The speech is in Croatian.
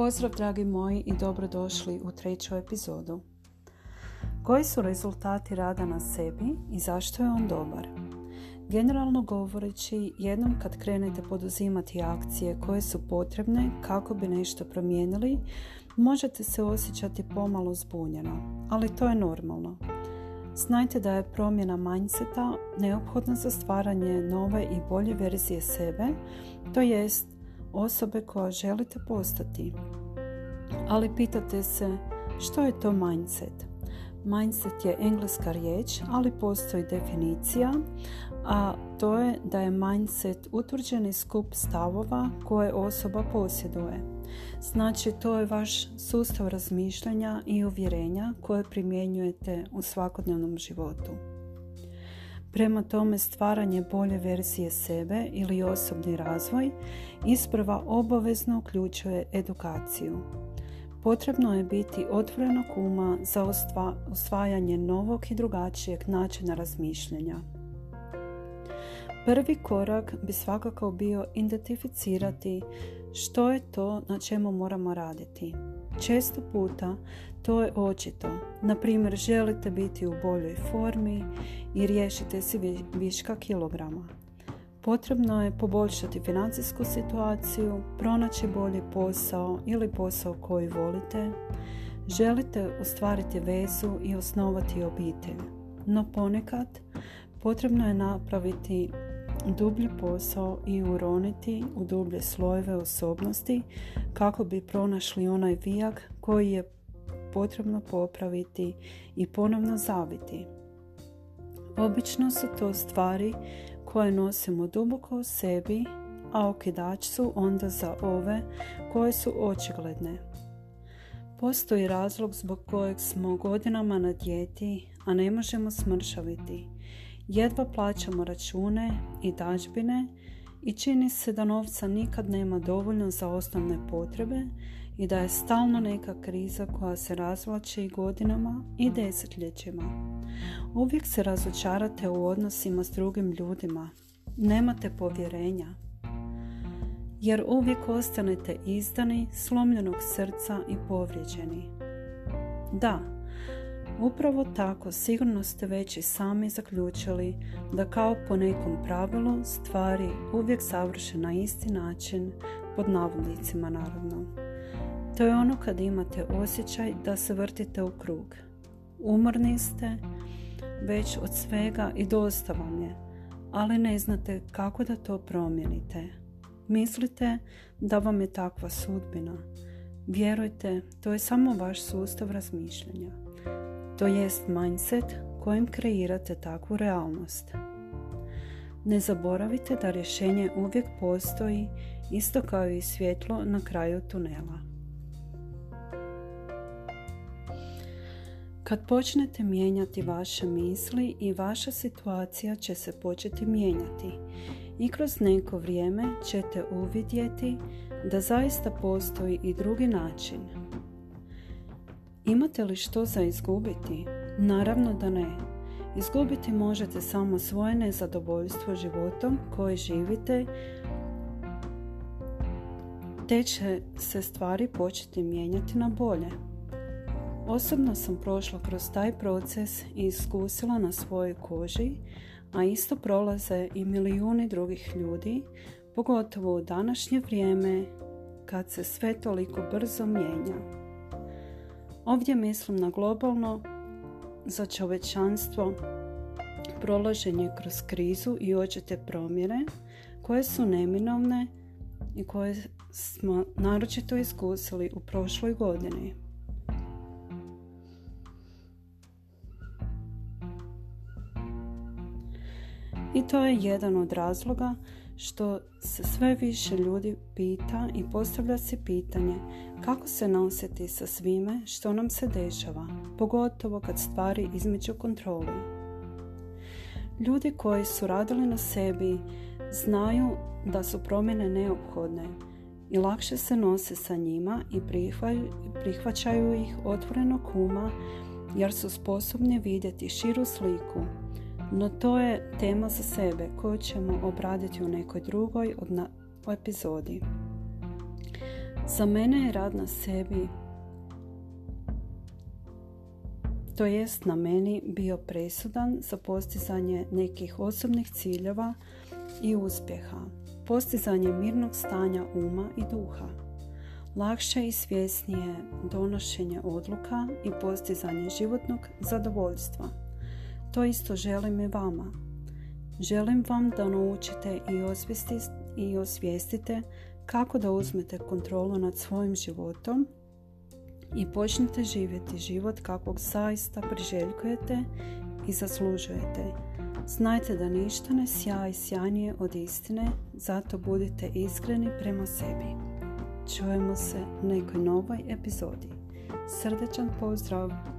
Pozdrav dragi moji i dobrodošli u treću epizodu. Koji su rezultati rada na sebi i zašto je on dobar? Generalno govoreći, jednom kad krenete poduzimati akcije koje su potrebne kako bi nešto promijenili, možete se osjećati pomalo zbunjeno, ali to je normalno. Znajte da je promjena mindseta neophodna za stvaranje nove i bolje verzije sebe, to jest osobe koja želite postati. Ali pitate se što je to mindset? Mindset je engleska riječ, ali postoji definicija, a to je da je mindset utvrđeni skup stavova koje osoba posjeduje. Znači, to je vaš sustav razmišljanja i uvjerenja koje primjenjujete u svakodnevnom životu. Prema tome, stvaranje bolje verzije sebe ili osobni razvoj isprva obavezno uključuje edukaciju. Potrebno je biti otvorenog uma za osvajanje novog i drugačijeg načina razmišljanja. Prvi korak bi svakako bio identificirati što je to na čemu moramo raditi. Često puta to je očito. Naprimjer, želite biti u boljoj formi i riješite si viška kilograma. Potrebno je poboljšati financijsku situaciju, pronaći bolji posao ili posao koji volite. Želite ostvariti vezu i osnovati obitelj. No ponekad potrebno je napraviti dublji posao i uroniti u dublje slojeve osobnosti kako bi pronašli onaj vijak koji je potrebno popraviti i ponovno zaviti. Obično su to stvari koje nosimo duboko u sebi, a okidač su onda za ove koje su očigledne. Postoji razlog zbog kojeg smo godinama na dijeti, a ne možemo smršaviti. Jedva plaćamo račune i dažbine i čini se da novca nikad nema dovoljno za osnovne potrebe i da je stalno neka kriza koja se razvlači i godinama i desetljećima. Uvijek se razočarate u odnosima s drugim ljudima. Nemate povjerenja. Jer uvijek ostanete izdani, slomljenog srca i povrijeđeni. Da, upravo tako, sigurno ste već i sami zaključili da kao po nekom pravilu stvari uvijek završe na isti način, pod navodnicima naravno. To je ono kad imate osjećaj da se vrtite u krug. Umorni ste već od svega i dosta vam je, ali ne znate kako da to promijenite. Mislite da vam je takva sudbina. Vjerujte, to je samo vaš sustav razmišljanja. To jest mindset kojim kreirate takvu realnost. Ne zaboravite da rješenje uvijek postoji, isto kao i svjetlo na kraju tunela. Kad počnete mijenjati vaše misli, i vaša situacija će se početi mijenjati i kroz neko vrijeme ćete uvidjeti da zaista postoji i drugi način. Imate li što za izgubiti? Naravno da ne. Izgubiti možete samo svoje nezadovoljstvo životom koje živite, te će se stvari početi mijenjati na bolje. Osobno sam prošla kroz taj proces i iskusila na svojoj koži, a isto prolaze i milijuni drugih ljudi, pogotovo u današnje vrijeme kad se sve toliko brzo mijenja. Ovdje mislim na globalno za čovječanstvo prolaženje kroz krizu i očite promjene koje su neminovne i koje smo naročito iskusili u prošloj godini. I to je jedan od razloga što se sve više ljudi pita i postavlja se pitanje kako se nositi sa svime što nam se dešava, pogotovo kad stvari između kontrole. Ljudi koji su radili na sebi znaju da su promjene neophodne i lakše se nose sa njima i prihvaćaju ih otvorenog uma jer su sposobni vidjeti širu sliku. No to je tema za sebe koju ćemo obraditi u nekoj drugoj epizodi. Za mene je rad na sebi, to jest na meni, bio presudan za postizanje nekih osobnih ciljeva i uspjeha, postizanje mirnog stanja uma i duha, lakše i svjesnije donošenje odluka i postizanje životnog zadovoljstva. To isto želim i vama. Želim vam da naučite i osvijestite kako da uzmete kontrolu nad svojim životom i počnete živjeti život kakvog zaista priželjkujete i zaslužujete. Znajte da ništa ne sjaji sjajnije od istine, zato budite iskreni prema sebi. Čujemo se u nekoj novoj epizodi. Srdačan pozdrav!